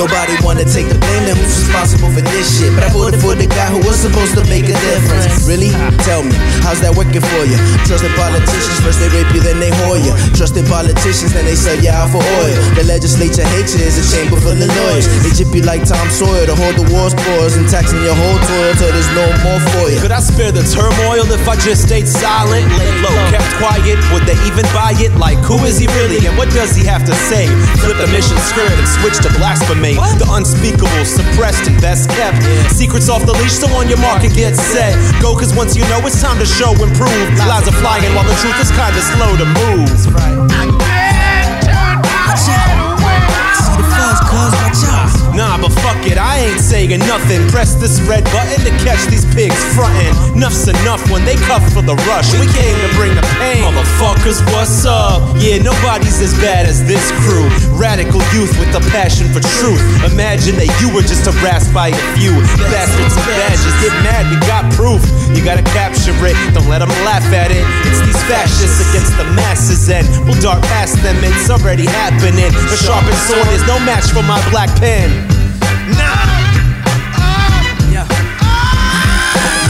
Nobody wanna take the blame, then who's responsible for this shit? But I voted for the guy who was supposed to make a difference. Really? Tell me, how's that working for you? Trusted politicians, first they rape you, then they whore you. Trusted politicians, then they sell you out for oil. The legislature hates you, is a chamber full of lawyers. They chip you like Tom Sawyer to hold the war's paws and taxing your whole toil till there's no more for you. Could I spare the turmoil if I just stayed silent? Laid low, kept quiet, would they even buy it? Like, who is he really and what does he have to say? Flip the mission script and switch to blasphemy. The unspeakable, suppressed and best kept. Secrets off the leash, so on your mark and get set. Go, cause once you know it's time to show and prove. Lies are flying while the truth is kinda slow to move. That's right. I can't turn my head away. See the fuzz caused by chops. Nah, but fuck it, I ain't saying nothing. Press this red button to catch these pigs frontin'. Enough's enough when they cuff for the rush. We came to bring the pain. Motherfuckers, what's up? Yeah, nobody's as bad as this crew. Radical youth with a passion for truth. Imagine that you were just harassed by a few bastards and badges. Get mad, we got proof. You gotta capture it, don't let them laugh at it. It's these fascists against the masses and we'll dart past them, it's already happening. The sharpened sword is no match for my black pen.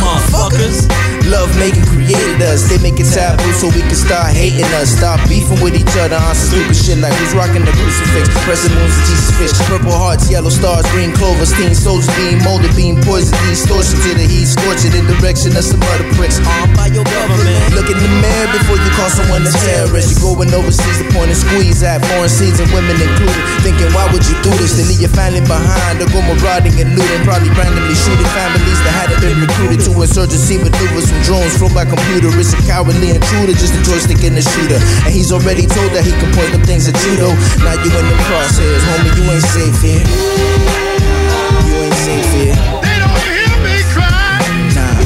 Motherfuckers, love making created us. They make it taboo so we can start hating us. Stop beefing with each other on stupid shit like who's rocking the crucifix. Crescent moons and Jesus fish, purple hearts, yellow stars, green clovers, teen soldiers being molded, being poisoned, distortion to the heat, scorching in direction of some other pricks. Armed by your government. Look in the mirror before you call someone a terrorist. You're going overseas to point and squeeze at foreign seeds and women included. Thinking why would you do this? Then leave your family behind or go marauding and looting, probably randomly shooting families that hadn't been recruited to insurgency maneuvers from drones flown by computer. It's a cowardly intruder, just a joystick and a shooter. And he's already told that he can point them things at you though. Now you in the crosshairs, homie, you ain't safe here. You ain't safe here. They don't hear me cry. Nah.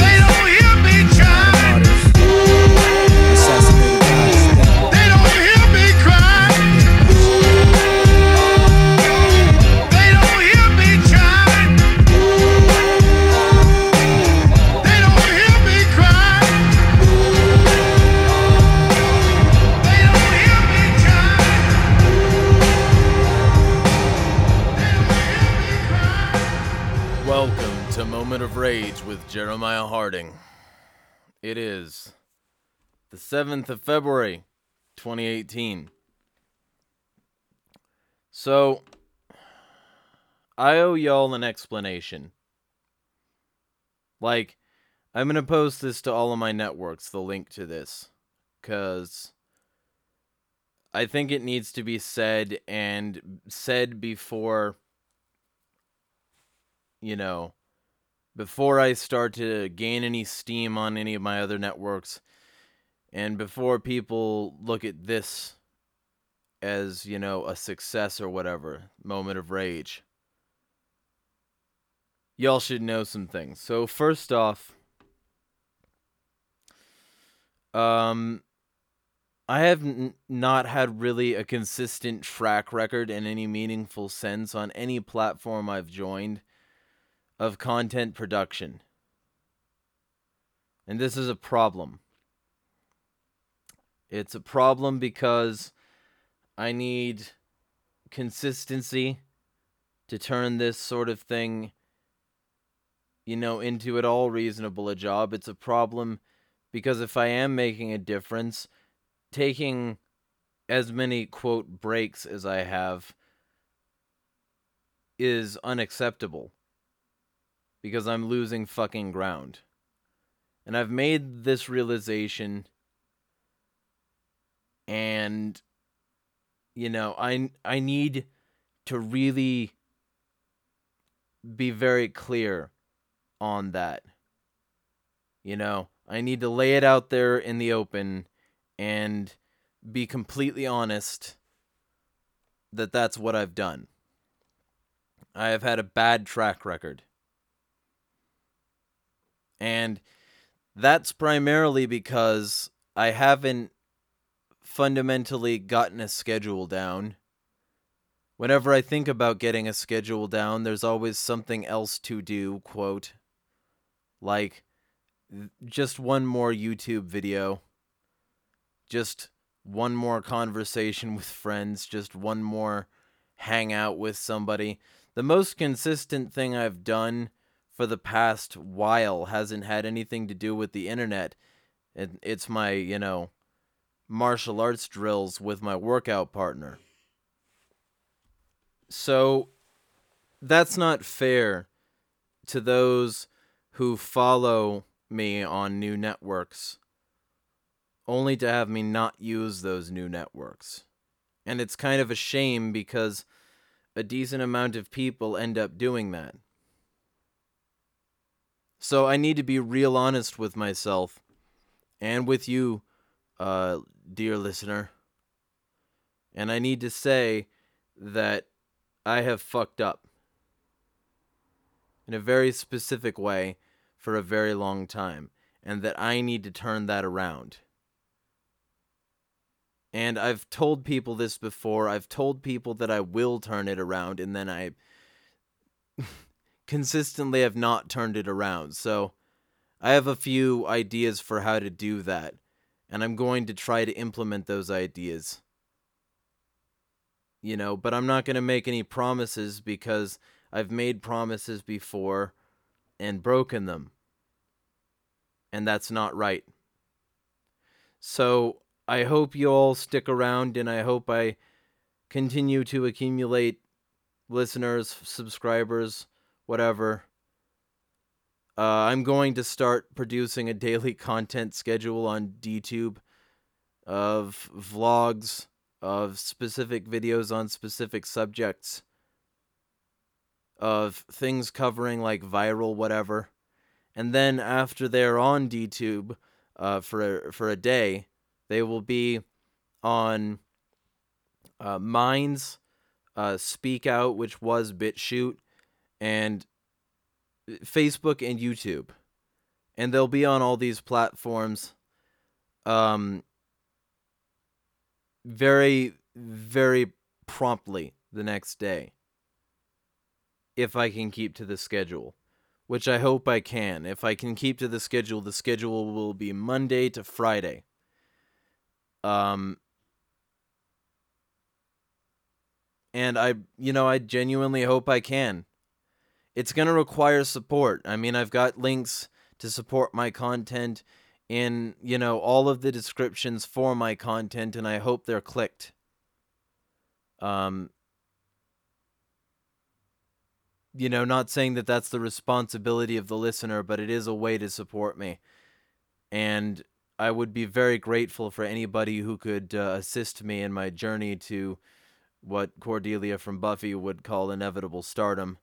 They don't hear me cry. They don't hear me cry. They don't hear me cry. They don't hear me cry. They don't hear me cry. They don't hear me cry. Welcome to Moment of Rage with Jeremiah Harding. It is the 7th of February, 2018. So, I owe y'all an explanation. Like, I'm gonna post this to all of my networks, the link to this, because I think it needs to be said, and said before, you know, before I start to gain any steam on any of my other networks, and before people look at this as, you know, a success or whatever, Moment of Rage, y'all should know some things. So first off, I have not had really a consistent track record in any meaningful sense on any platform I've joined of content production. And this is a problem. It's a problem because I need consistency to turn this sort of thing, you know, into at all reasonable a job. It's a problem because if I am making a difference, taking as many, quote, breaks as I have is unacceptable. Because I'm losing fucking ground. And I've made this realization. And, you know, I need to really be very clear on that. You know, I need to lay it out there in the open and be completely honest that that's what I've done. I have had a bad track record. And that's primarily because I haven't fundamentally gotten a schedule down. Whenever I think about getting a schedule down, there's always something else to do, quote. Like, just one more YouTube video. Just one more conversation with friends, just one more hangout with somebody. The most consistent thing I've done for the past while hasn't had anything to do with the internet. It's my, martial arts drills with my workout partner. So that's not fair to those who follow me on new networks, only to have me not use those new networks. And it's kind of a shame because a decent amount of people end up doing that. So I need to be real honest with myself and with you, dear listener. And I need to say that I have fucked up in a very specific way for a very long time, and that I need to turn that around. And I've told people this before. I've told people that I will turn it around, and then I consistently have not turned it around. So I have a few ideas for how to do that, and I'm going to try to implement those ideas. But I'm not going to make any promises because I've made promises before and broken them. And that's not right. So I hope you all stick around, and I hope I continue to accumulate listeners, subscribers, whatever. I'm going to start producing a daily content schedule on DTube of vlogs, of specific videos on specific subjects, of things covering like viral whatever. And then after they're on DTube for a day, they will be on Minds, Speak Out, which was BitChute, and Facebook and YouTube. And they'll be on all these platforms. Very, very promptly the next day, if I can keep to the schedule, which I hope I can. If I can keep to the schedule will be Monday to Friday. And I genuinely hope I can. It's going to require support. I mean, I've got links to support my content in, all of the descriptions for my content, and I hope they're clicked. Not saying that that's the responsibility of the listener, but it is a way to support me. And I would be very grateful for anybody who could assist me in my journey to what Cordelia from Buffy would call inevitable stardom.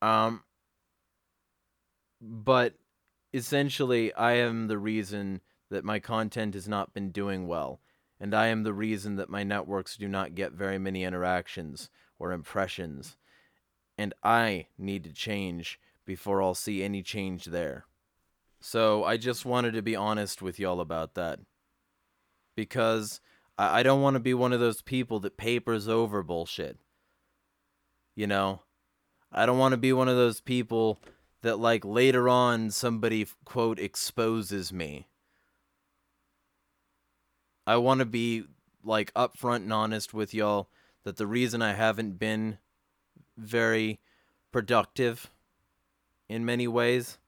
But essentially, I am the reason that my content has not been doing well. And I am the reason that my networks do not get very many interactions or impressions. And I need to change before I'll see any change there. So I just wanted to be honest with y'all about that. Because I don't want to be one of those people that papers over bullshit. I don't want to be one of those people that, like, later on somebody, quote, exposes me. I want to be, like, upfront and honest with y'all that the reason I haven't been very productive in many ways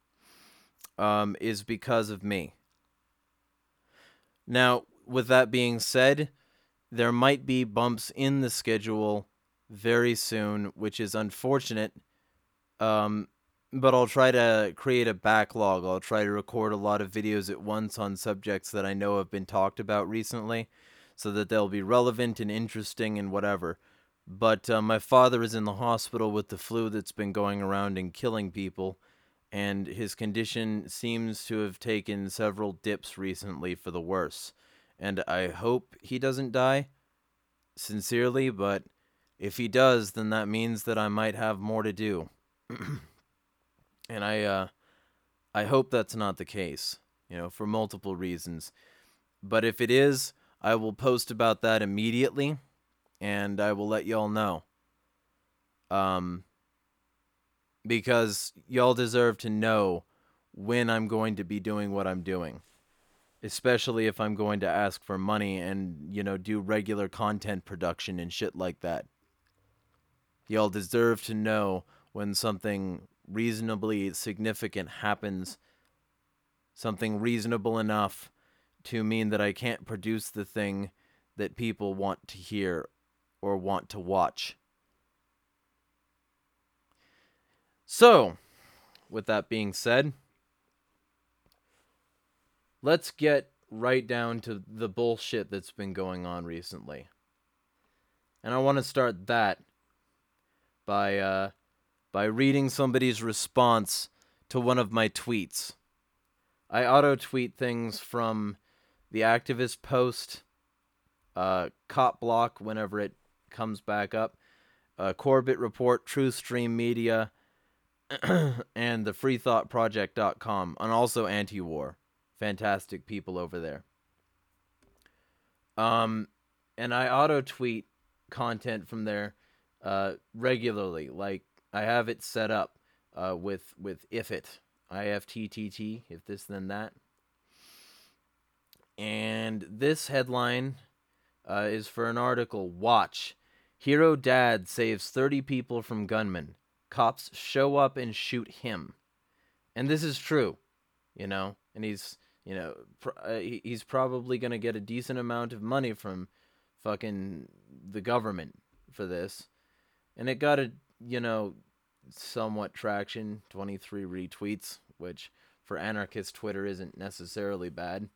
is because of me. Now, with that being said, there might be bumps in the schedule very soon, which is unfortunate, but I'll try to create a backlog. I'll try to record a lot of videos at once on subjects that I know have been talked about recently so that they'll be relevant and interesting and whatever. But my father is in the hospital with the flu that's been going around and killing people, and his condition seems to have taken several dips recently for the worse. And I hope he doesn't die, sincerely, but if he does, then that means that I might have more to do. And I hope that's not the case, for multiple reasons. But if it is, I will post about that immediately. And I will let y'all know. Because y'all deserve to know when I'm going to be doing what I'm doing. especially if I'm going to ask for money and, you know, do regular content production and shit like that. Y'all deserve to know when something reasonably significant happens, something reasonable enough to mean that I can't produce the thing that people want to hear or want to watch. So, with that being said, let's get right down to the bullshit that's been going on recently. And I want to start that by reading somebody's response to one of my tweets. I auto-tweet things from the Activist Post, Cop Block whenever it comes back up, Corbett Report, Truthstream Media, and the freethoughtproject.com, and also anti-war. Fantastic people over there. And I auto-tweet content from there regularly. Like, I have it set up with IFTTT, if this then that. And this headline is for an article, Watch. Hero Dad Saves 30 People from Gunmen. Cops Show Up and Shoot Him. And this is true, you know. And he's probably going to get a decent amount of money from fucking the government for this. And it got a, you know, somewhat traction, 23 retweets, which for anarchist Twitter isn't necessarily bad.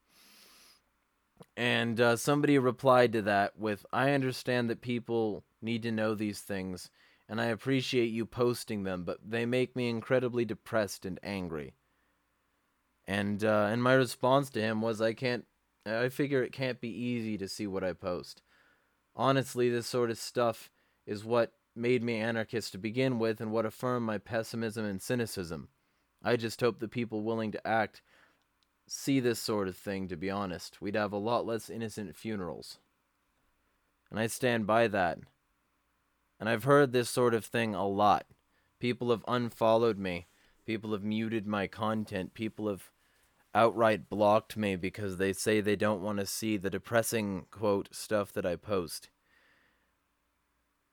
And somebody replied to that with, I understand that people need to know these things, and I appreciate you posting them, but they make me incredibly depressed and angry. And my response to him was, I figure it can't be easy to see what I post. Honestly, this sort of stuff is what made me anarchist to begin with and what affirmed my pessimism and cynicism. I just hope the people willing to act see this sort of thing, to be honest. We'd have a lot less innocent funerals. And I stand by that. And I've heard this sort of thing a lot. People have unfollowed me. People have muted my content. People have outright blocked me because they say they don't want to see the depressing, quote, stuff that I post.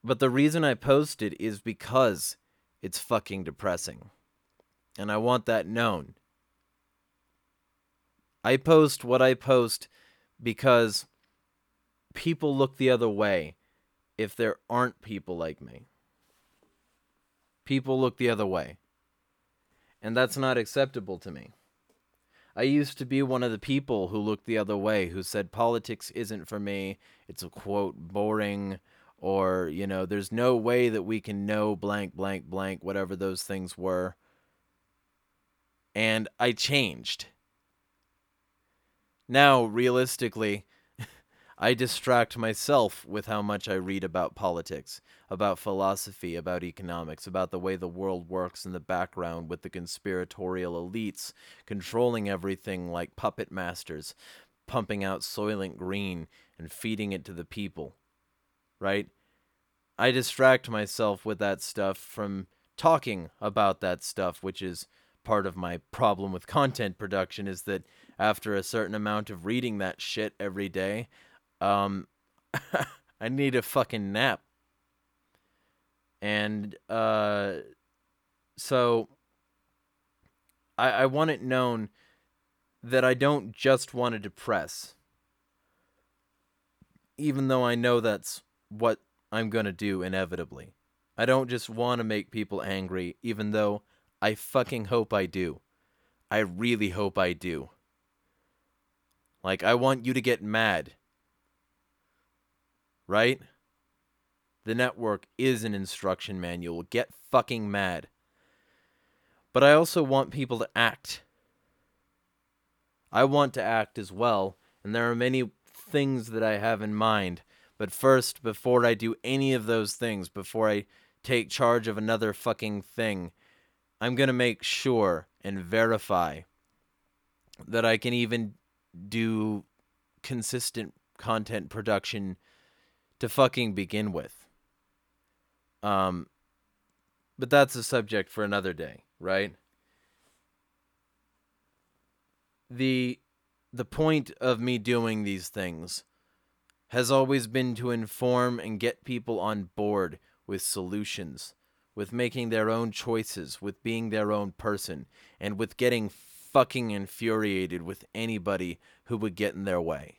But the reason I post it is because it's fucking depressing. And I want that known. I post what I post because people look the other way if there aren't people like me. People look the other way. And that's not acceptable to me. I used to be one of the people who looked the other way, who said politics isn't for me, it's a quote, boring, or, you know, there's no way that we can know blank, blank, blank, whatever those things were. And I changed. Now, realistically, I distract myself with how much I read about politics, about philosophy, about economics, about the way the world works in the background with the conspiratorial elites controlling everything like puppet masters, pumping out Soylent Green and feeding it to the people, right? I distract myself with that stuff from talking about that stuff, which is part of my problem with content production, is that after a certain amount of reading that shit every day, I need a fucking nap. And, so I want it known that I don't just want to depress, even though I know that's what I'm going to do inevitably. I don't just want to make people angry, even though I fucking hope I do. I really hope I do. Like, I want you to get mad. Right? The network is an instruction manual. Get fucking mad. But I also want people to act. I want to act as well, and there are many things that I have in mind. But first, before I do any of those things, before I take charge of another fucking thing, I'm going to make sure and verify that I can even do consistent content production to fucking begin with. But that's a subject for another day, right? The the point of me doing these things has always been to inform and get people on board with solutions, with making their own choices, with being their own person, and with getting fucking infuriated with anybody who would get in their way.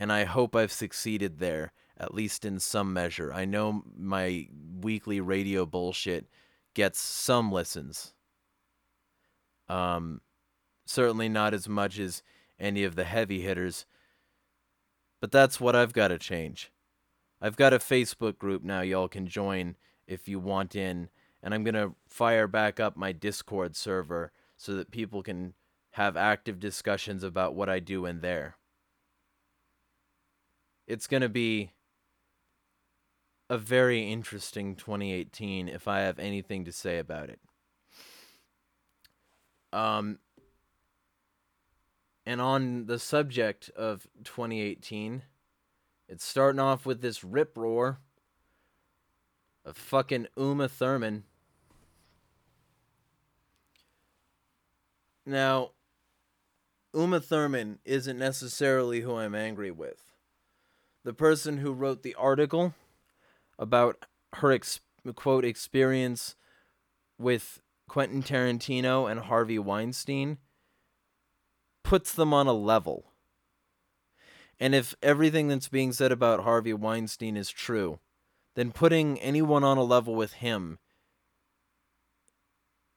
And I hope I've succeeded there, at least in some measure. I know my weekly radio bullshit gets some listens. Certainly not as much as any of the heavy hitters. But that's what I've got to change. I've got a Facebook group now y'all can join if you want in. And I'm going to fire back up my Discord server so that people can have active discussions about what I do in there. It's going to be a very interesting 2018 if I have anything to say about it. And on the subject of 2018, it's starting off with this rip roar of fucking Uma Thurman. Now, Uma Thurman isn't necessarily who I'm angry with. The person who wrote the article about her, quote, experience with Quentin Tarantino and Harvey Weinstein puts them on a level. And if everything that's being said about Harvey Weinstein is true, then putting anyone on a level with him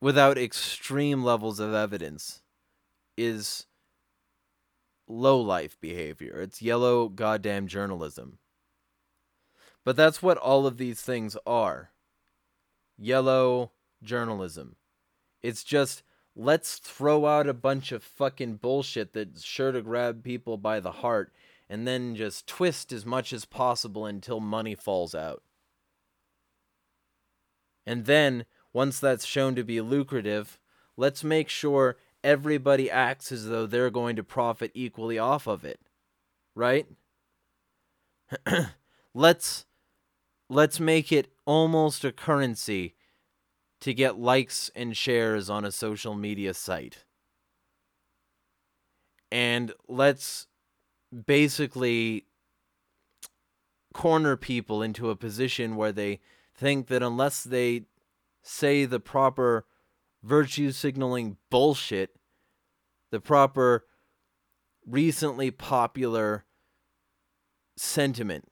without extreme levels of evidence is low-life behavior. It's yellow goddamn journalism. But that's what all of these things are. Yellow journalism. It's just, let's throw out a bunch of fucking bullshit that's sure to grab people by the heart and then just twist as much as possible until money falls out. And then, once that's shown to be lucrative, let's make sure everybody acts as though they're going to profit equally off of it, right? Let's make it almost a currency to get likes and shares on a social media site. And let's basically corner people into a position where they think that unless they say the proper virtue signaling bullshit, the proper recently popular sentiment,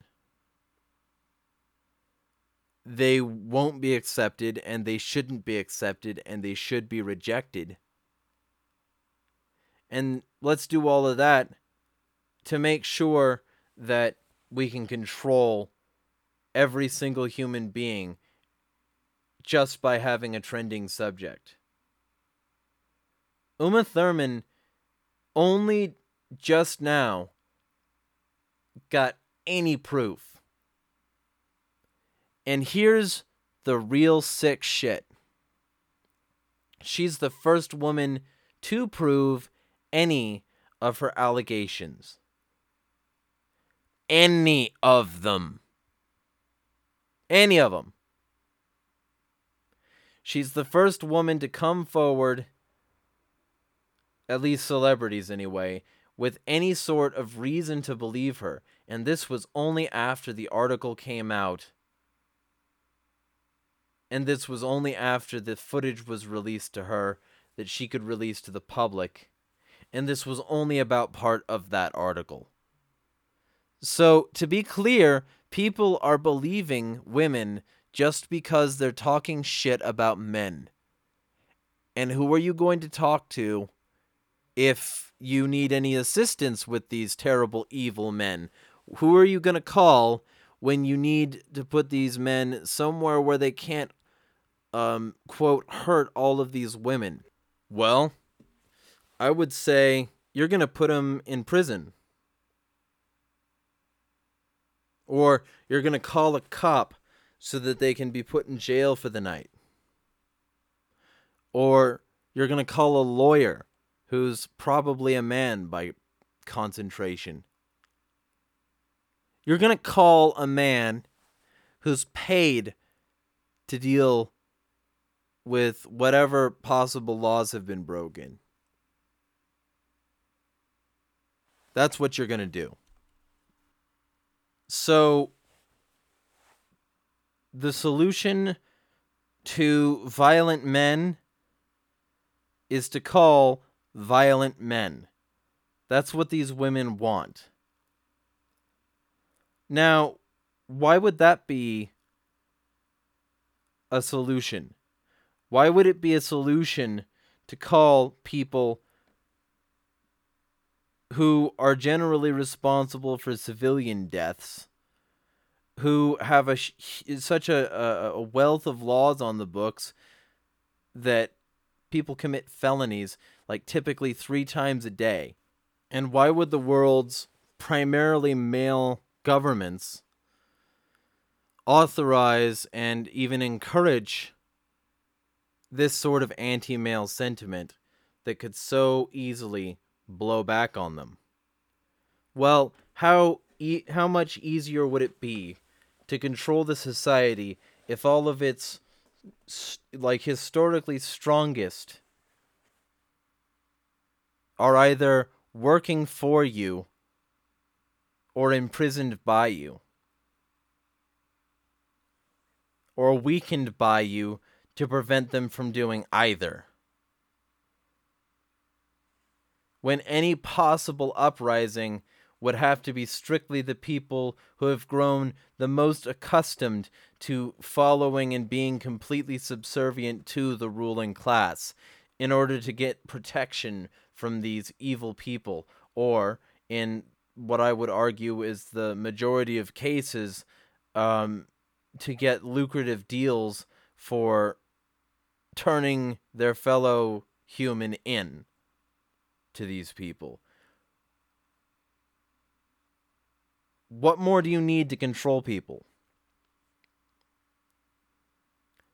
they won't be accepted, and they shouldn't be accepted, and they should be rejected. And let's do all of that to make sure that we can control every single human being just by having a trending subject. Uma Thurman only just now got any proof. And here's the real sick shit. She's the first woman to prove any of her allegations. Any of them. Any of them. She's the first woman to come forward, at least celebrities anyway, with any sort of reason to believe her. And this was only after the article came out. And this was only after the footage was released to her that she could release to the public. And this was only about part of that article. So, to be clear, people are believing women just because they're talking shit about men. And who are you going to talk to if you need any assistance with these terrible, evil men? Who are you going to call when you need to put these men somewhere where they can't, quote, hurt all of these women? Well, I would say you're going to put them in prison. Or you're going to call a cop so that they can be put in jail for the night. Or you're going to call a lawyer who's probably a man by concentration. You're going to call a man who's paid to deal with whatever possible laws have been broken. That's what you're going to do. So the solution to violent men is to call violent men. That's what these women want. Now, why would that be a solution? Why would it be a solution to call people who are generally responsible for civilian deaths, who have such a wealth of laws on the books that people commit felonies like typically 3 times a day? And why would the world's primarily male governments authorize and even encourage this sort of anti-male sentiment that could so easily blow back on them? Well, how much easier would it be to control the society if all of its historically strongest are either working for you or imprisoned by you or weakened by you to prevent them from doing either? When any possible uprising would have to be strictly the people who have grown the most accustomed to following and being completely subservient to the ruling class in order to get protection from these evil people, or in what I would argue is the majority of cases, to get lucrative deals for turning their fellow human in to these people. What more do you need to control people?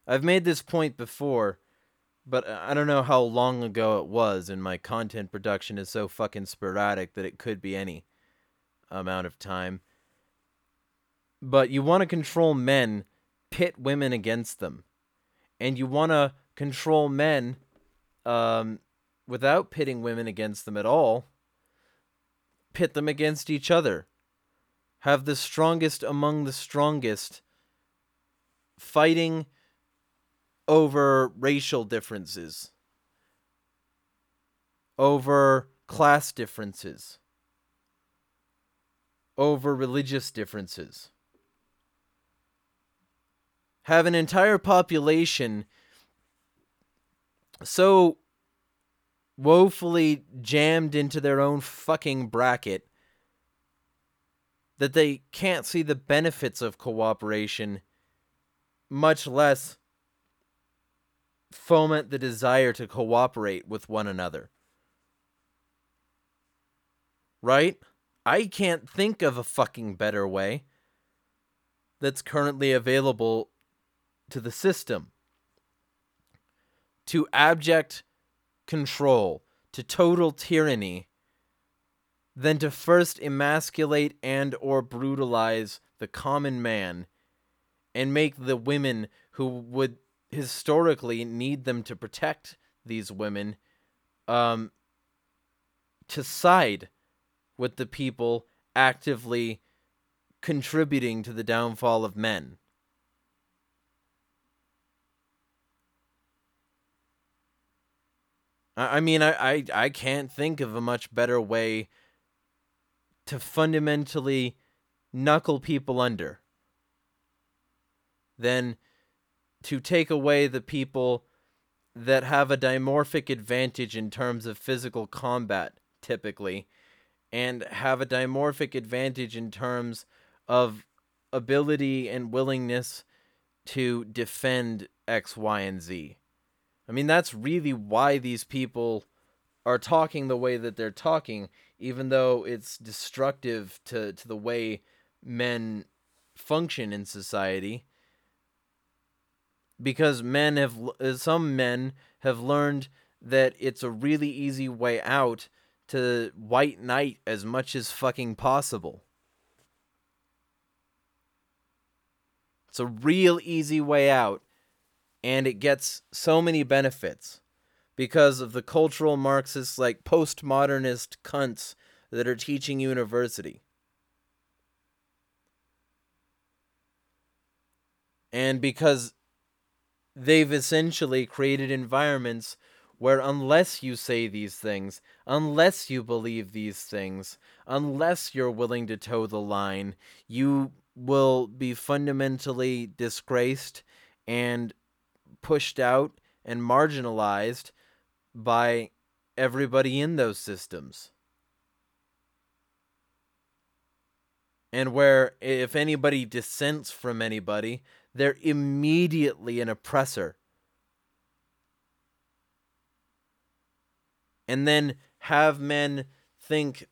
I've made this point before, but I don't know how long ago it was, and my content production is so fucking sporadic that it could be any amount of time. But you want to control men, pit women against them. And you want to control men without pitting women against them at all. Pit them against each other. Have the strongest among the strongest fighting over racial differences, over class differences, over religious differences. Have an entire population so woefully jammed into their own fucking bracket that they can't see the benefits of cooperation, much less foment the desire to cooperate with one another. Right? I can't think of a fucking better way that's currently available to the system. To abject control, to total tyranny, than to first emasculate and or brutalize the common man and make the women who would historically need them to protect these women to side with the people actively contributing to the downfall of men. I mean, I can't think of a much better way to fundamentally knuckle people under than to take away the people that have a dimorphic advantage in terms of physical combat, typically, and have a dimorphic advantage in terms of ability and willingness to defend X, Y, and Z. I mean, that's really why these people are talking the way that they're talking, even though it's destructive to the way men function in society. Because some men have learned that it's a really easy way out to white knight as much as fucking possible. It's a real easy way out, and it gets so many benefits because of the cultural Marxists like postmodernist cunts that are teaching university. And because they've essentially created environments where unless you say these things, unless you believe these things, unless you're willing to toe the line, you will be fundamentally disgraced and pushed out and marginalized by everybody in those systems. And where if anybody dissents from anybody, they're immediately an oppressor. And then have boys think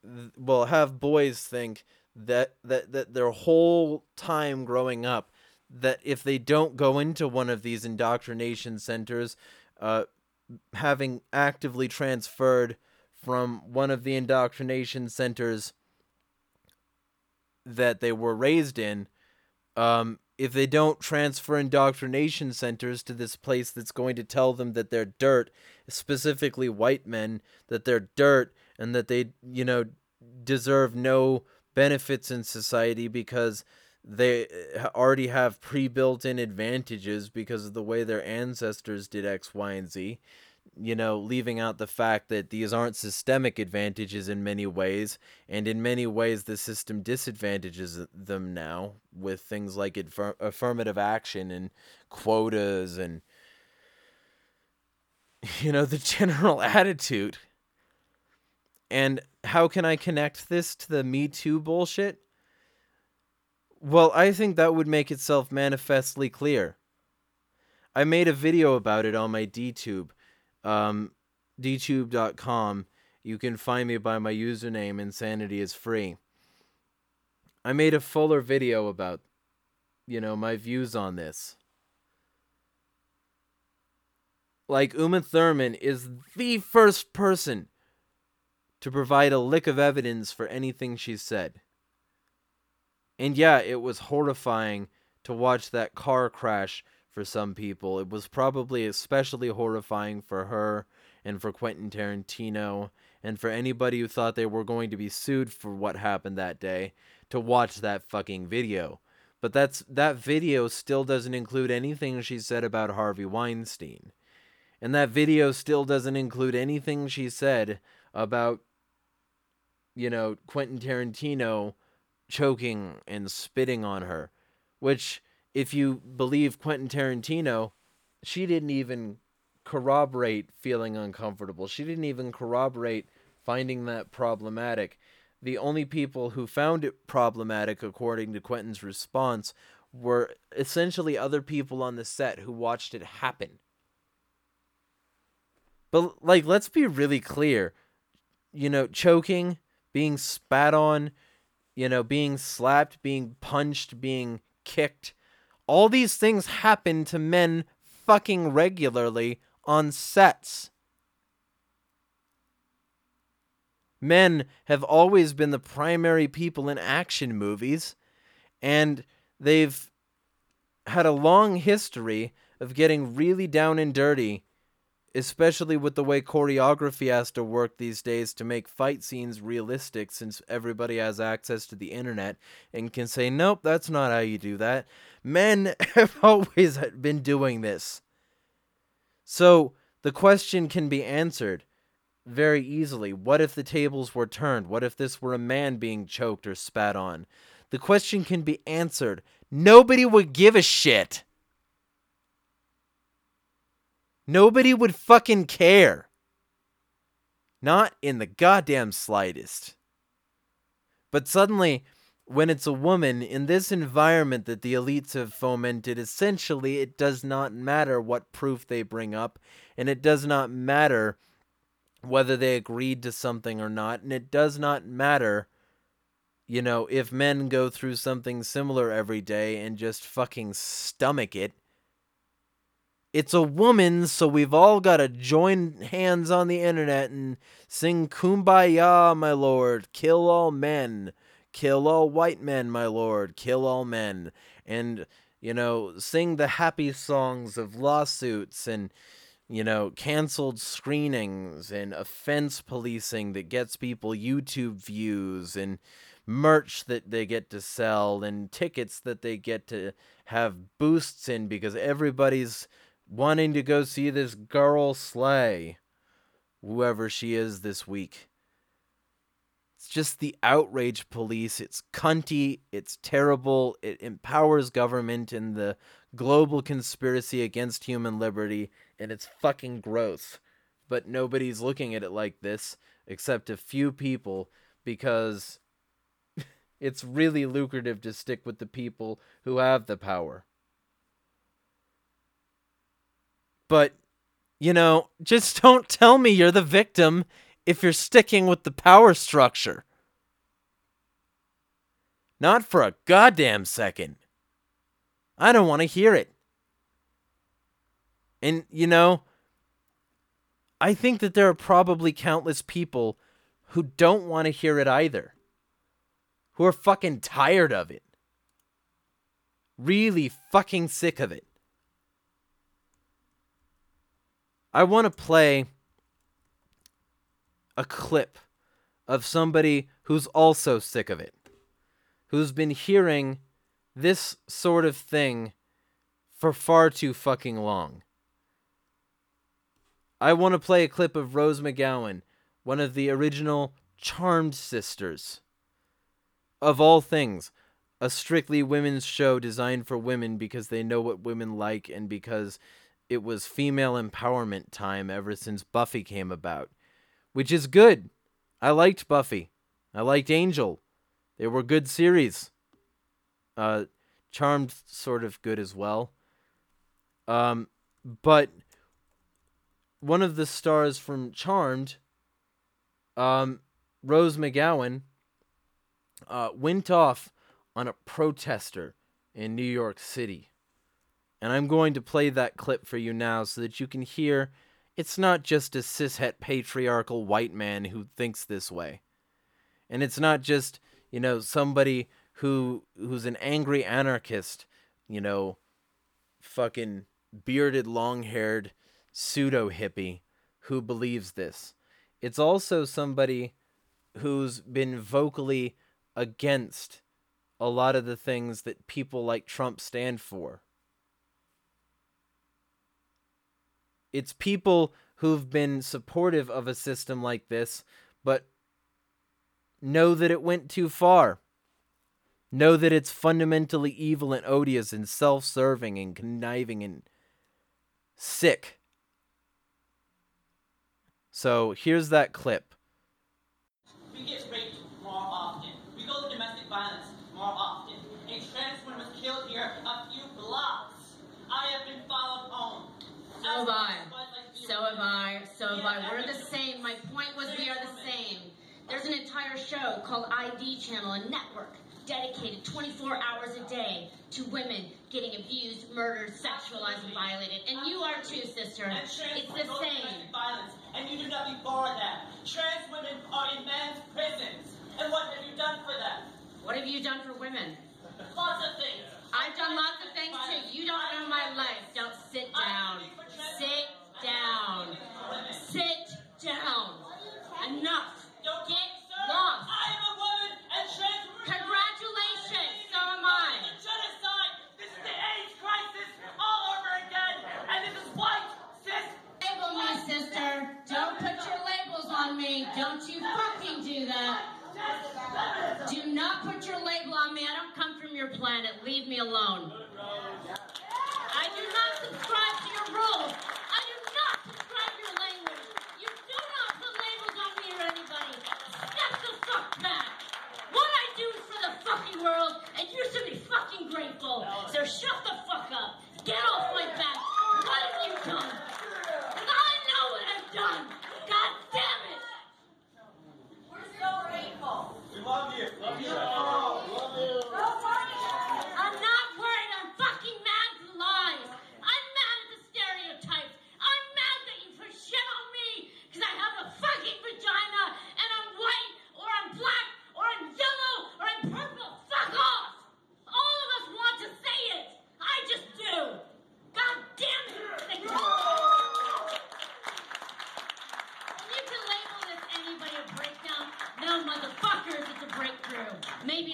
that their whole time growing up, that if they don't go into one of these indoctrination centers, having actively transferred from one of the indoctrination centers that they were raised in, if they don't transfer indoctrination centers to this place that's going to tell them that they're dirt, specifically white men, that they're dirt and that they, deserve no benefits in society because they already have pre-built-in advantages because of the way their ancestors did X, Y, and Z, leaving out the fact that these aren't systemic advantages in many ways, and in many ways the system disadvantages them now with things like affirmative action and quotas and, the general attitude. And how can I connect this to the Me Too bullshit? Well, I think that would make itself manifestly clear. I made a video about it on my DTube, DTube.com. You can find me by my username, Insanity is Free. I made a fuller video about, my views on this. Like, Uma Thurman is the first person to provide a lick of evidence for anything she said. And yeah, it was horrifying to watch that car crash for some people. It was probably especially horrifying for her and for Quentin Tarantino and for anybody who thought they were going to be sued for what happened that day to watch that fucking video. But that video still doesn't include anything she said about Harvey Weinstein. And that video still doesn't include anything she said about, Quentin Tarantino choking and spitting on her, which, if you believe Quentin Tarantino, she didn't even corroborate feeling uncomfortable. She didn't even corroborate finding that problematic. The only people who found it problematic, according to Quentin's response, were essentially other people on the set who watched it happen. But, let's be really clear. Choking, being spat on, being slapped, being punched, being kicked. All these things happen to men fucking regularly on sets. Men have always been the primary people in action movies, and they've had a long history of getting really down and dirty, especially with the way choreography has to work these days to make fight scenes realistic, since everybody has access to the internet and can say, nope, that's not how you do that. Men have always been doing this. So the question can be answered very easily. What if the tables were turned? What if this were a man being choked or spat on? The question can be answered. Nobody would give a shit. Nobody would fucking care. Not in the goddamn slightest. But suddenly, when it's a woman in this environment that the elites have fomented, essentially it does not matter what proof they bring up, and it does not matter whether they agreed to something or not, and it does not matter, if men go through something similar every day and just fucking stomach it. It's a woman, so we've all got to join hands on the internet and sing Kumbaya, my lord, kill all men, kill all white men, my lord, kill all men, and, sing the happy songs of lawsuits and, you know, canceled screenings and offense policing that gets people YouTube views and merch that they get to sell and tickets that they get to have boosts in because everybody's wanting to go see this girl slay, whoever she is this week. It's just the outrage police. It's cunty. It's terrible. It empowers government in the global conspiracy against human liberty. And it's fucking gross. But nobody's looking at it like this, except a few people, because it's really lucrative to stick with the people who have the power. But, you know, just don't tell me you're the victim if you're sticking with the power structure. Not for a goddamn second. I don't want to hear it. And, you know, I think that there are probably countless people who don't want to hear it either. Who are fucking tired of it. Really fucking sick of it. I want to play a clip of somebody who's also sick of it. Who's been hearing this sort of thing for far too fucking long. I want to play a clip of Rose McGowan, one of the original Charmed sisters. Of all things, a strictly women's show designed for women because they know what women like and because it was female empowerment time ever since Buffy came about. Which is good. I liked Buffy. I liked Angel. They were good series. Charmed sort of good as well. But one of the stars from Charmed, Rose McGowan, went off on a protester in New York City. And I'm going to play that clip for you now so that you can hear it's not just a cishet patriarchal white man who thinks this way. And it's not just, you know, somebody who's an angry anarchist, you know, fucking bearded, long-haired pseudo-hippie who believes this. It's also somebody who's been vocally against a lot of the things that people like Trump stand for. It's people who've been supportive of a system like this, but know that it went too far. Know that it's fundamentally evil and odious and self-serving and conniving and sick. So here's that clip. We get raped more often. We go to domestic violence more often. A trans woman was killed here a few blocks. I have been followed home. So have I. We're the same. My point was we are the same. There's an entire show called ID Channel, a network dedicated 24 hours a day to women getting abused, murdered, sexualized, and violated. And you are too, sister. It's the same. Violence, and you do not be born that. Trans women are in men's prisons. And what have you done for them? What have you done for women? Lots of things. I've done lots of things too. You don't know my life. Don't sit down. Sit down. Sit down. Enough. Don't get lost. I am a woman and trans women. Congratulations. So am I. This is genocide. This is the AIDS crisis all over again. And this is white, sis. Label me, sister. Don't put your labels on me. Don't you fucking do that. Do not put your label on me. I don't come from your planet. Leave me alone. I do not subscribe to your rules. I do not subscribe to your language. You do not put labels on me or anybody. Step the fuck back. What I do is for the fucking world, and you should be fucking grateful. So shut the fuck up. Get off my back. What have you done? Because I know what I've done. God damn it. So grateful. We love you. Love you. Love you. I'm not worried. I'm fucking mad at the lies. I'm mad at the stereotypes.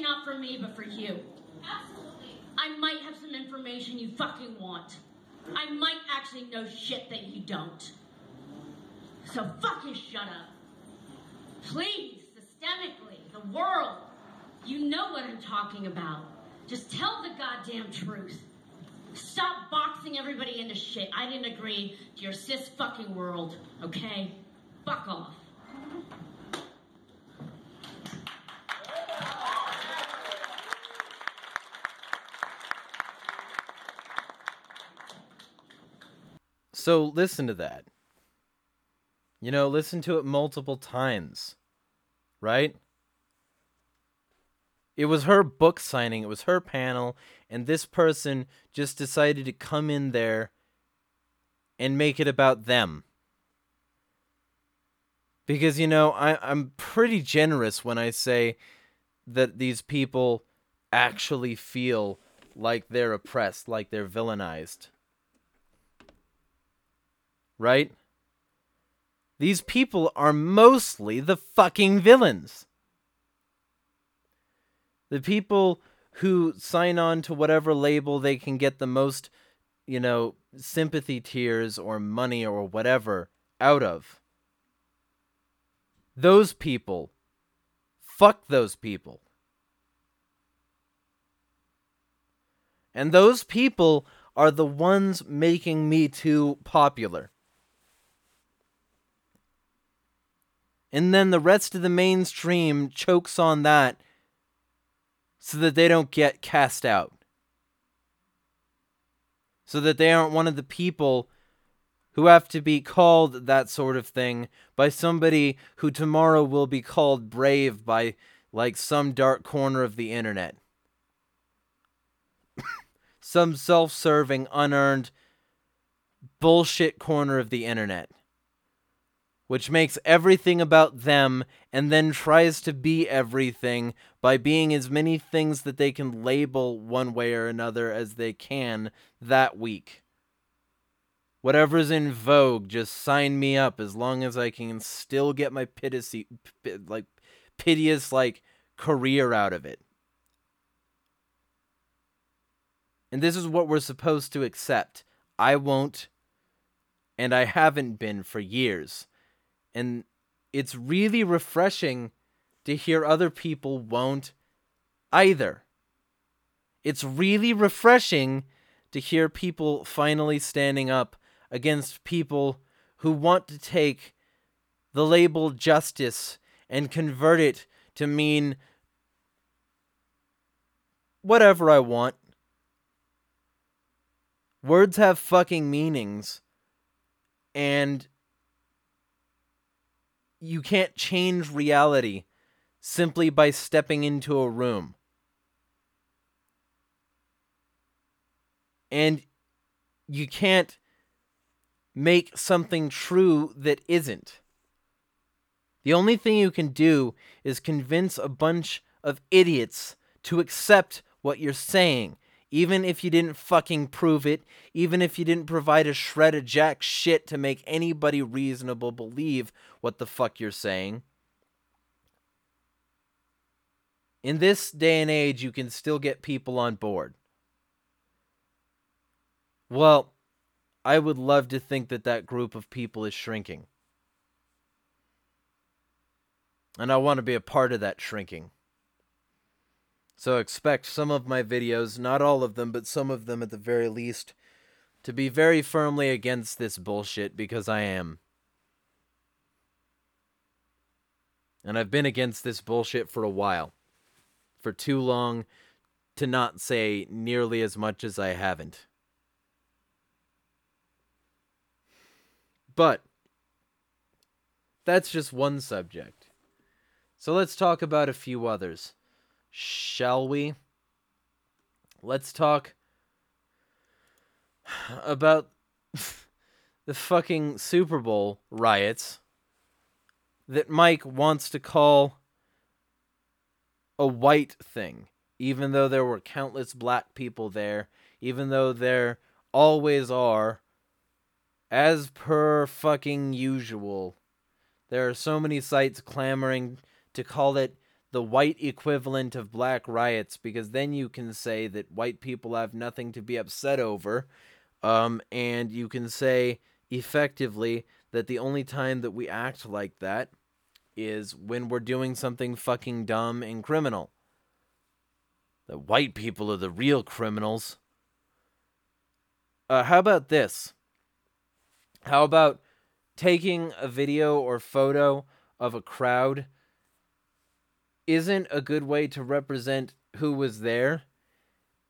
not for me, but for you. Absolutely. I might have some information you fucking want. I might actually know shit that you don't. So fucking shut up. Please, systemically, the world, you know what I'm talking about. Just tell the goddamn truth. Stop boxing everybody into shit. I didn't agree to your cis fucking world, okay? Fuck off. So listen to that. You know, listen to it multiple times, right? It was her book signing, it was her panel, and this person just decided to come in there and make it about them. Because, you know, I'm pretty generous when I say that these people actually feel like they're oppressed, like they're villainized. Right? These people are mostly the fucking villains. The people who sign on to whatever label they can get the most, you know, sympathy tiers or money or whatever out of. Those people. Fuck those people. And those people are the ones making Me Too popular. And then the rest of the mainstream chokes on that so that they don't get cast out. So that they aren't one of the people who have to be called that sort of thing by somebody who tomorrow will be called brave by, like, some dark corner of the internet. Some self-serving, unearned bullshit corner of the internet. Which makes everything about them and then tries to be everything by being as many things that they can label one way or another as they can that week. Whatever's in vogue, just sign me up as long as I can still get my piteous career out of it. And this is what we're supposed to accept. I won't, and I haven't been for years. And it's really refreshing to hear other people won't either. It's really refreshing to hear people finally standing up against people who want to take the label justice and convert it to mean whatever I want. Words have fucking meanings, and you can't change reality simply by stepping into a room. And you can't make something true that isn't. The only thing you can do is convince a bunch of idiots to accept what you're saying, even if you didn't fucking prove it, even if you didn't provide a shred of jack shit to make anybody reasonable believe what the fuck you're saying. In this day and age, you can still get people on board. Well, I would love to think that that group of people is shrinking. And I want to be a part of that shrinking. So expect some of my videos, not all of them, but some of them at the very least, to be very firmly against this bullshit, because I am. And I've been against this bullshit for a while. For too long, to not say nearly as much as I haven't. But that's just one subject. So let's talk about a few others. Shall we? Let's talk about the fucking Super Bowl riots that Mike wants to call a white thing, even though there were countless black people there, even though there always are, as per fucking usual. There are so many sites clamoring to call it the white equivalent of black riots, because then you can say that white people have nothing to be upset over, and you can say effectively that the only time that we act like that is when we're doing something fucking dumb and criminal. The white people are the real criminals. How about this? How about taking a video or photo of a crowd isn't a good way to represent who was there,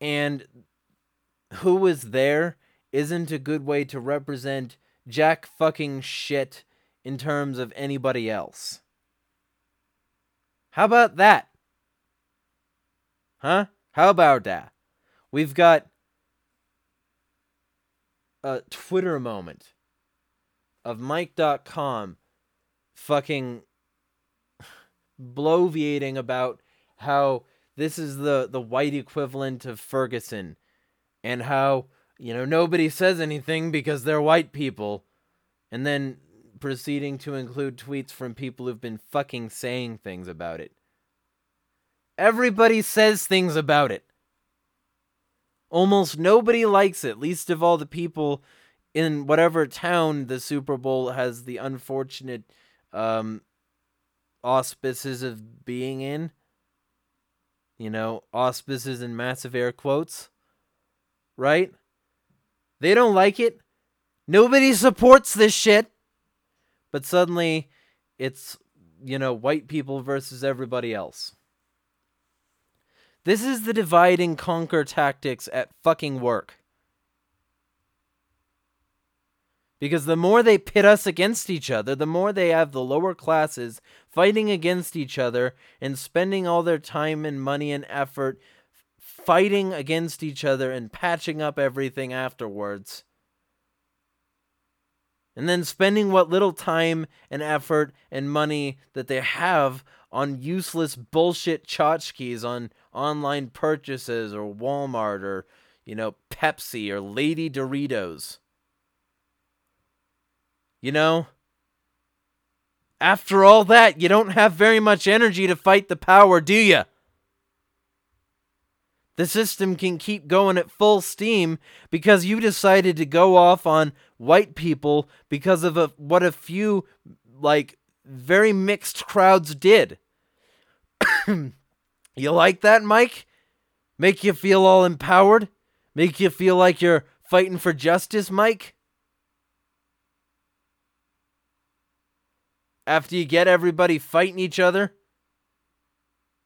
and who was there isn't a good way to represent jack fucking shit in terms of anybody else. How about that? Huh? How about that? We've got a Twitter moment of Mike.com fucking bloviating about how this is the white equivalent of Ferguson, and how, you know, nobody says anything because they're white people, and then proceeding to include tweets from people who've been fucking saying things about it. Everybody says things about it. Almost nobody likes it, least of all the people in whatever town the Super Bowl has the unfortunate auspices of being in. You know, auspices in massive air quotes, right? They don't like it. Nobody supports this shit. But suddenly, it's, you know, white people versus everybody else. This is the divide and conquer tactics at fucking work. Because the more they pit us against each other, the more they have the lower classes fighting against each other and spending all their time and money and effort fighting against each other and patching up everything afterwards. And then spending what little time and effort and money that they have on useless bullshit tchotchkes on online purchases or Walmart or, you know, Pepsi or Lady Doritos. You know, after all that, you don't have very much energy to fight the power, do you? The system can keep going at full steam because you decided to go off on white people because of what a few, like, very mixed crowds did. You like that, Mike? Make you feel all empowered? Make you feel like you're fighting for justice, Mike? After you get everybody fighting each other,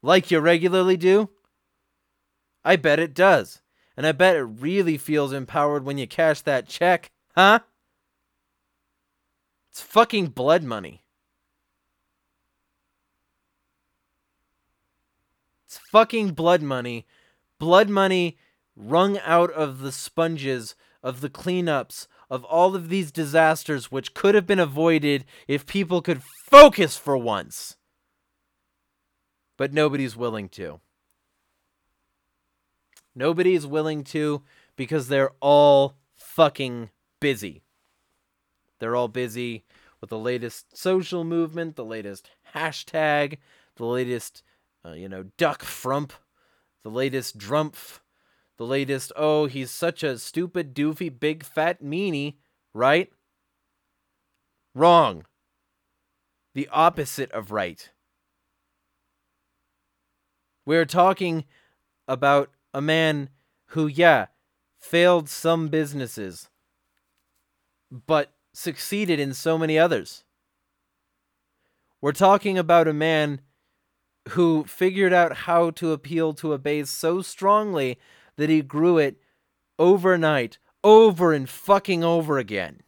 like you regularly do? I bet it does. And I bet it really feels empowered when you cash that check, huh? It's fucking blood money. It's fucking blood money. Blood money wrung out of the sponges of the cleanups of all of these disasters, which could have been avoided if people could focus for once. But nobody's willing to. Nobody's willing to because they're all fucking busy. They're all busy with the latest social movement, the latest hashtag, the latest, duck frump, the latest drumpf. The latest, oh, he's such a stupid, doofy, big, fat meanie, right? Wrong. The opposite of right. We're talking about a man who, yeah, failed some businesses, but succeeded in so many others. We're talking about a man who figured out how to appeal to a base so strongly that he grew it overnight, over and fucking over again.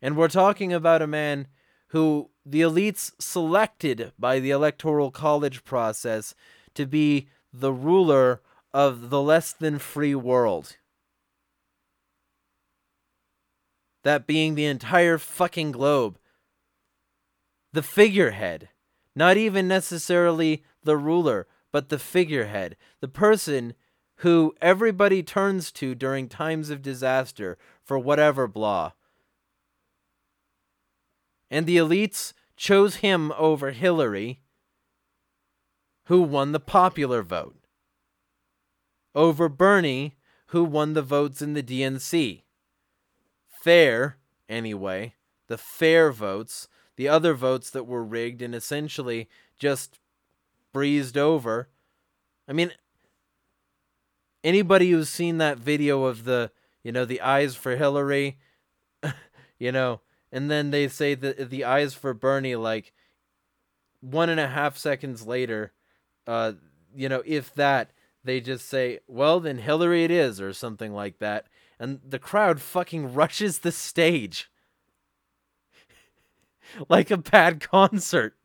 And we're talking about a man who the elites selected by the Electoral College process to be the ruler of the less than free world. That being the entire fucking globe. The figurehead. Not even necessarily the ruler, but the figurehead, the person who everybody turns to during times of disaster for whatever blah. And the elites chose him over Hillary, who won the popular vote, over Bernie, who won the votes in the DNC. Fair, anyway, the fair votes, the other votes that were rigged and essentially just breezed over. I mean, anybody who's seen that video of the, you know, the eyes for Hillary, you know, and then they say the eyes for Bernie, like 1.5 seconds later, you know, if that, they just say, well, then Hillary it is, or something like that. And the crowd fucking rushes the stage like a bad concert.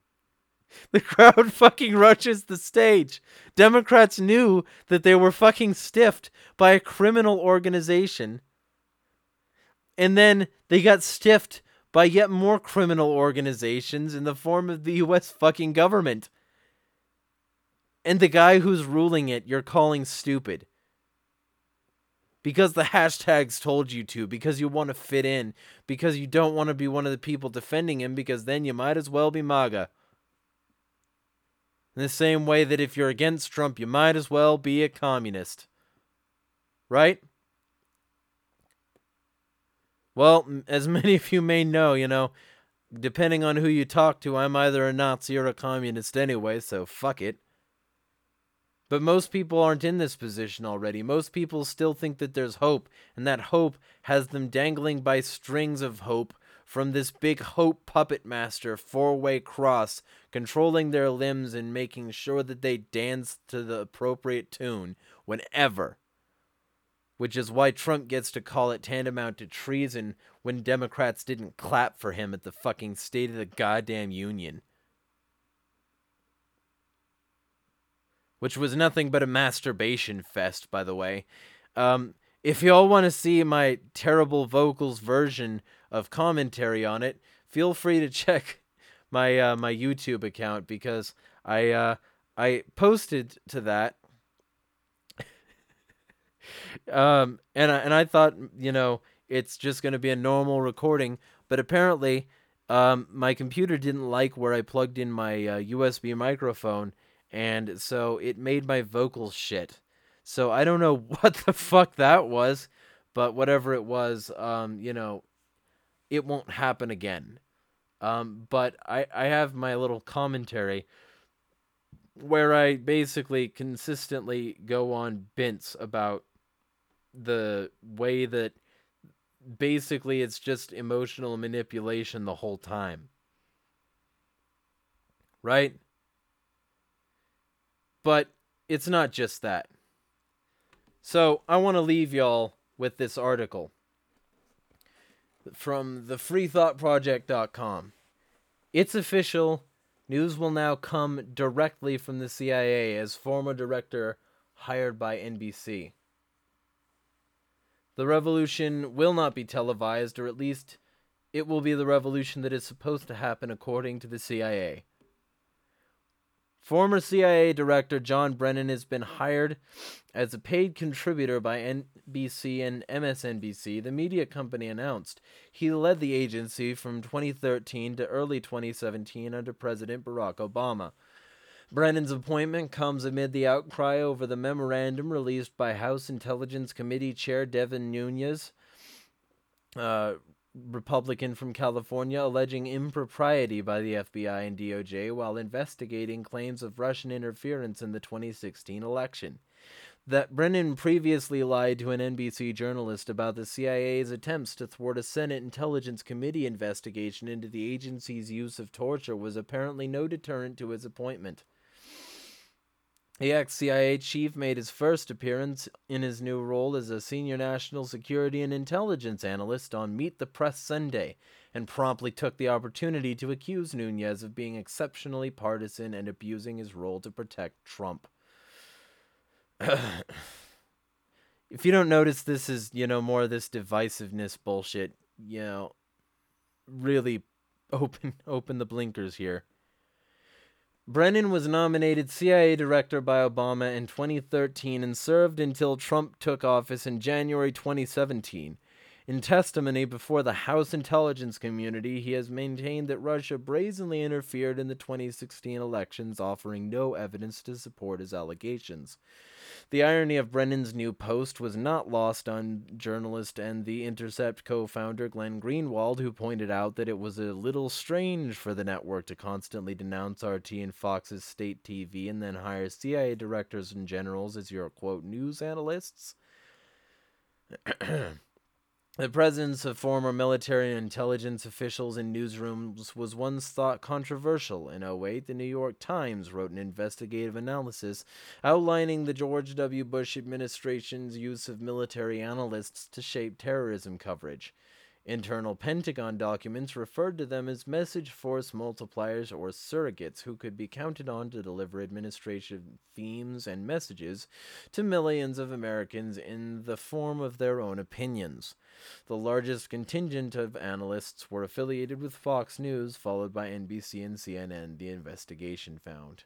The crowd fucking rushes the stage. Democrats knew that they were fucking stiffed by a criminal organization. And then they got stiffed by yet more criminal organizations in the form of the U.S. fucking government. And the guy who's ruling it, you're calling stupid. Because the hashtags told you to. Because you want to fit in. Because you don't want to be one of the people defending him. Because then you might as well be MAGA. In the same way that if you're against Trump, you might as well be a communist. Right? Well, as many of you may know, you know, depending on who you talk to, I'm either a Nazi or a communist anyway, so fuck it. But most people aren't in this position already. Most people still think that there's hope, and that hope has them dangling by strings of hope from this big hope puppet master, four-way cross, controlling their limbs and making sure that they dance to the appropriate tune whenever. Which is why Trump gets to call it tantamount to treason when Democrats didn't clap for him at the fucking State of the Goddamn Union. Which was nothing but a masturbation fest, by the way. If y'all want to see my terrible vocals version of commentary on it, feel free to check my my YouTube account, because I posted to that, and I thought, you know, it's just going to be a normal recording, but apparently my computer didn't like where I plugged in my USB microphone, and so it made my vocals shit. So I don't know what the fuck that was, but whatever it was, you know, it won't happen again. But I have my little commentary where I basically consistently go on bents about the way that basically it's just emotional manipulation the whole time. Right? But it's not just that. So I want to leave y'all with this article from the freethoughtproject.com. It's official. News will now come directly from the CIA as former director hired by NBC. The revolution will not be televised, or at least it will be the revolution that is supposed to happen according to the CIA. Former CIA director John Brennan has been hired as a paid contributor by NBC and MSNBC, the media company announced. He led the agency from 2013 to early 2017 under President Barack Obama. Brennan's appointment comes amid the outcry over the memorandum released by House Intelligence Committee Chair Devin Nunes, Republican from California, alleging impropriety by the FBI and DOJ while investigating claims of Russian interference in the 2016 election. That Brennan previously lied to an NBC journalist about the CIA's attempts to thwart a Senate Intelligence Committee investigation into the agency's use of torture was apparently no deterrent to his appointment. The ex-CIA chief made his first appearance in his new role as a senior national security and intelligence analyst on Meet the Press Sunday, and promptly took the opportunity to accuse Nunes of being exceptionally partisan and abusing his role to protect Trump. If you don't notice, this is, you know, more of this divisiveness bullshit, you know, really open the blinkers here. Brennan was nominated CIA director by Obama in 2013 and served until Trump took office in January 2017. In testimony before the House Intelligence Committee, he has maintained that Russia brazenly interfered in the 2016 elections, offering no evidence to support his allegations. The irony of Brennan's new post was not lost on journalist and The Intercept co-founder Glenn Greenwald, who pointed out that it was a little strange for the network to constantly denounce RT and Fox's state TV and then hire CIA directors and generals as your, quote, news analysts. The presence of former military and intelligence officials in newsrooms was once thought controversial. In 2008, the New York Times wrote an investigative analysis outlining the George W. Bush administration's use of military analysts to shape terrorism coverage. Internal Pentagon documents referred to them as message force multipliers or surrogates who could be counted on to deliver administration themes and messages to millions of Americans in the form of their own opinions. The largest contingent of analysts were affiliated with Fox News, followed by NBC and CNN, the investigation found.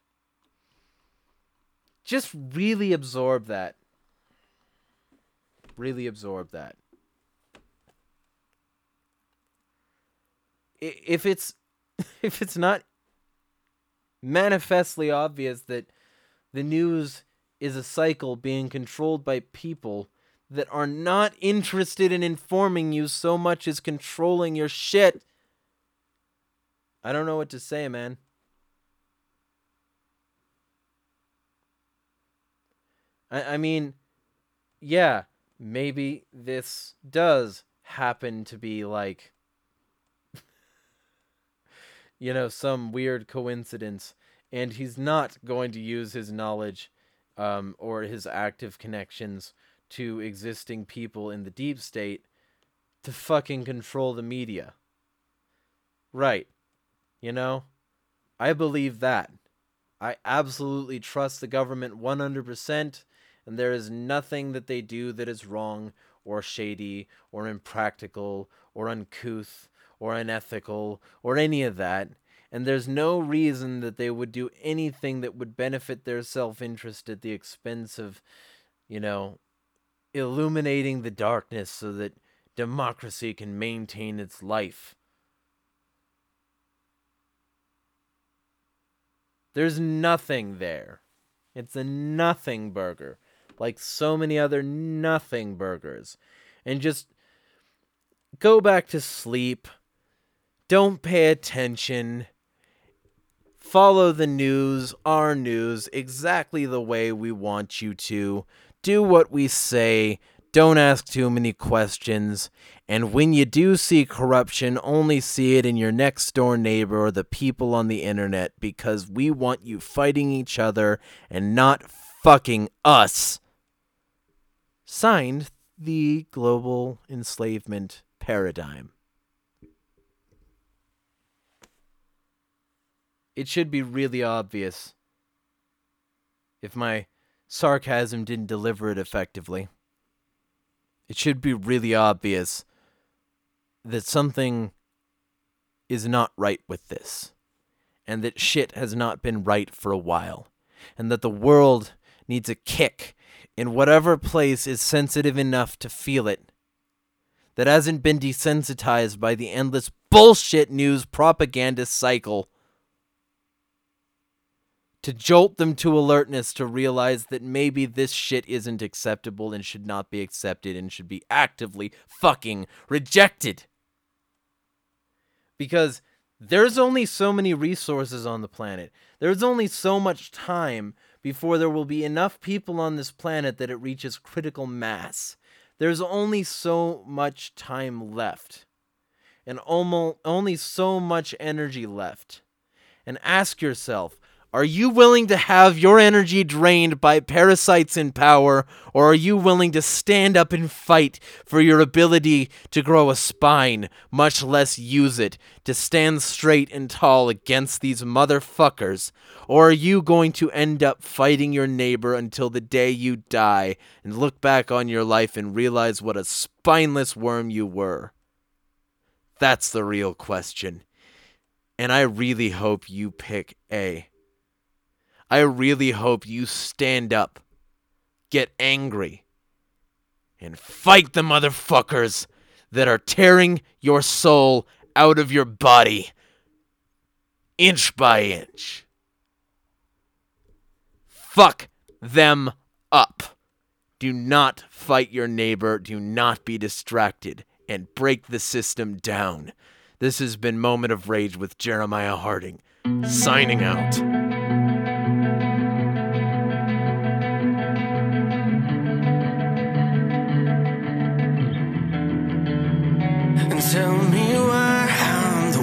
Just really absorb that. Really absorb that. If it's not manifestly obvious that the news is a cycle being controlled by people that are not interested in informing you so much as controlling your shit, I don't know what to say, man. I mean, yeah, maybe this does happen to be like, you know, some weird coincidence, and he's not going to use his knowledge or his active connections to existing people in the deep state to fucking control the media. Right. You know, I believe that. I absolutely trust the government 100%, and there is nothing that they do that is wrong or shady or impractical or uncouth or unethical, or any of that, and there's no reason that they would do anything that would benefit their self-interest at the expense of, you know, illuminating the darkness so that democracy can maintain its life. There's nothing there. It's a nothing burger, like so many other nothing burgers. And just go back to sleep. Don't pay attention. Follow the news, our news, exactly the way we want you to. Do what we say. Don't ask too many questions. And when you do see corruption, only see it in your next door neighbor or the people on the internet, because we want you fighting each other and not fucking us. Signed, the Global Enslavement Paradigm. It should be really obvious if my sarcasm didn't deliver it effectively. It should be really obvious that something is not right with this, and that shit has not been right for a while, and that the world needs a kick in whatever place is sensitive enough to feel it, that hasn't been desensitized by the endless bullshit news propaganda cycle, to jolt them to alertness to realize that maybe this shit isn't acceptable and should not be accepted and should be actively fucking rejected. Because there's only so many resources on the planet. There's only so much time before there will be enough people on this planet that it reaches critical mass. There's only so much time left. And only so much energy left. And ask yourself, are you willing to have your energy drained by parasites in power, or are you willing to stand up and fight for your ability to grow a spine, much less use it, to stand straight and tall against these motherfuckers? Or are you going to end up fighting your neighbor until the day you die and look back on your life and realize what a spineless worm you were? That's the real question. And I really hope you pick A. I really hope you stand up, get angry, and fight the motherfuckers that are tearing your soul out of your body, inch by inch. Fuck them up. Do not fight your neighbor. Do not be distracted. And break the system down. This has been Moment of Rage with Jeremiah Harding, signing out. Tell me why I'm the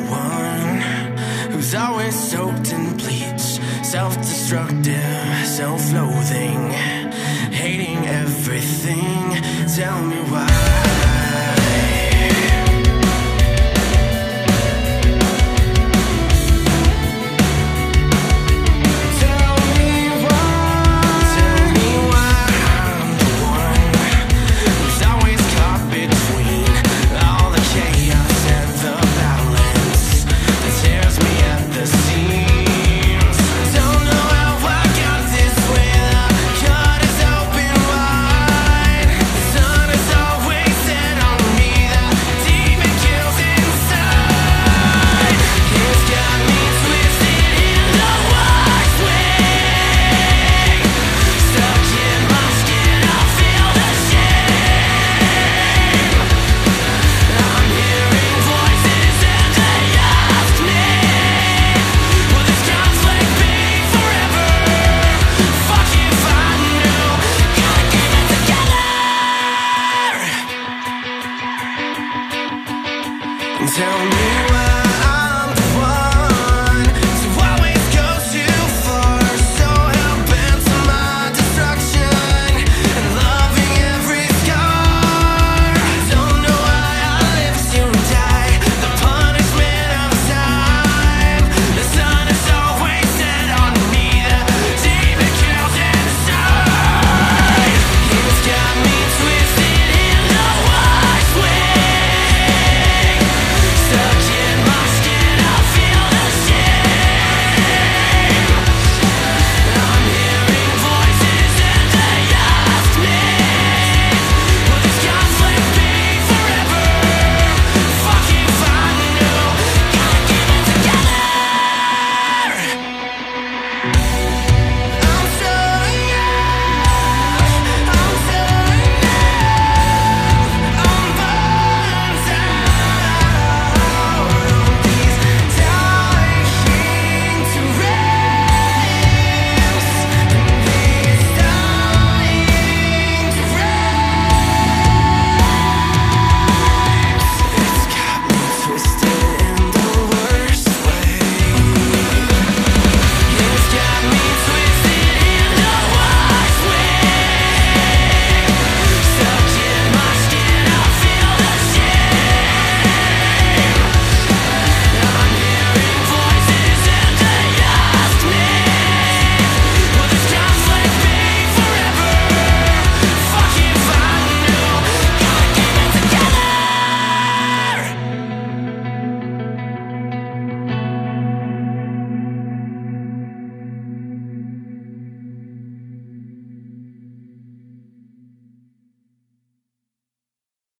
one who's always soaked in bleach, self-destructive, self-loathing, hating everything. Tell me why.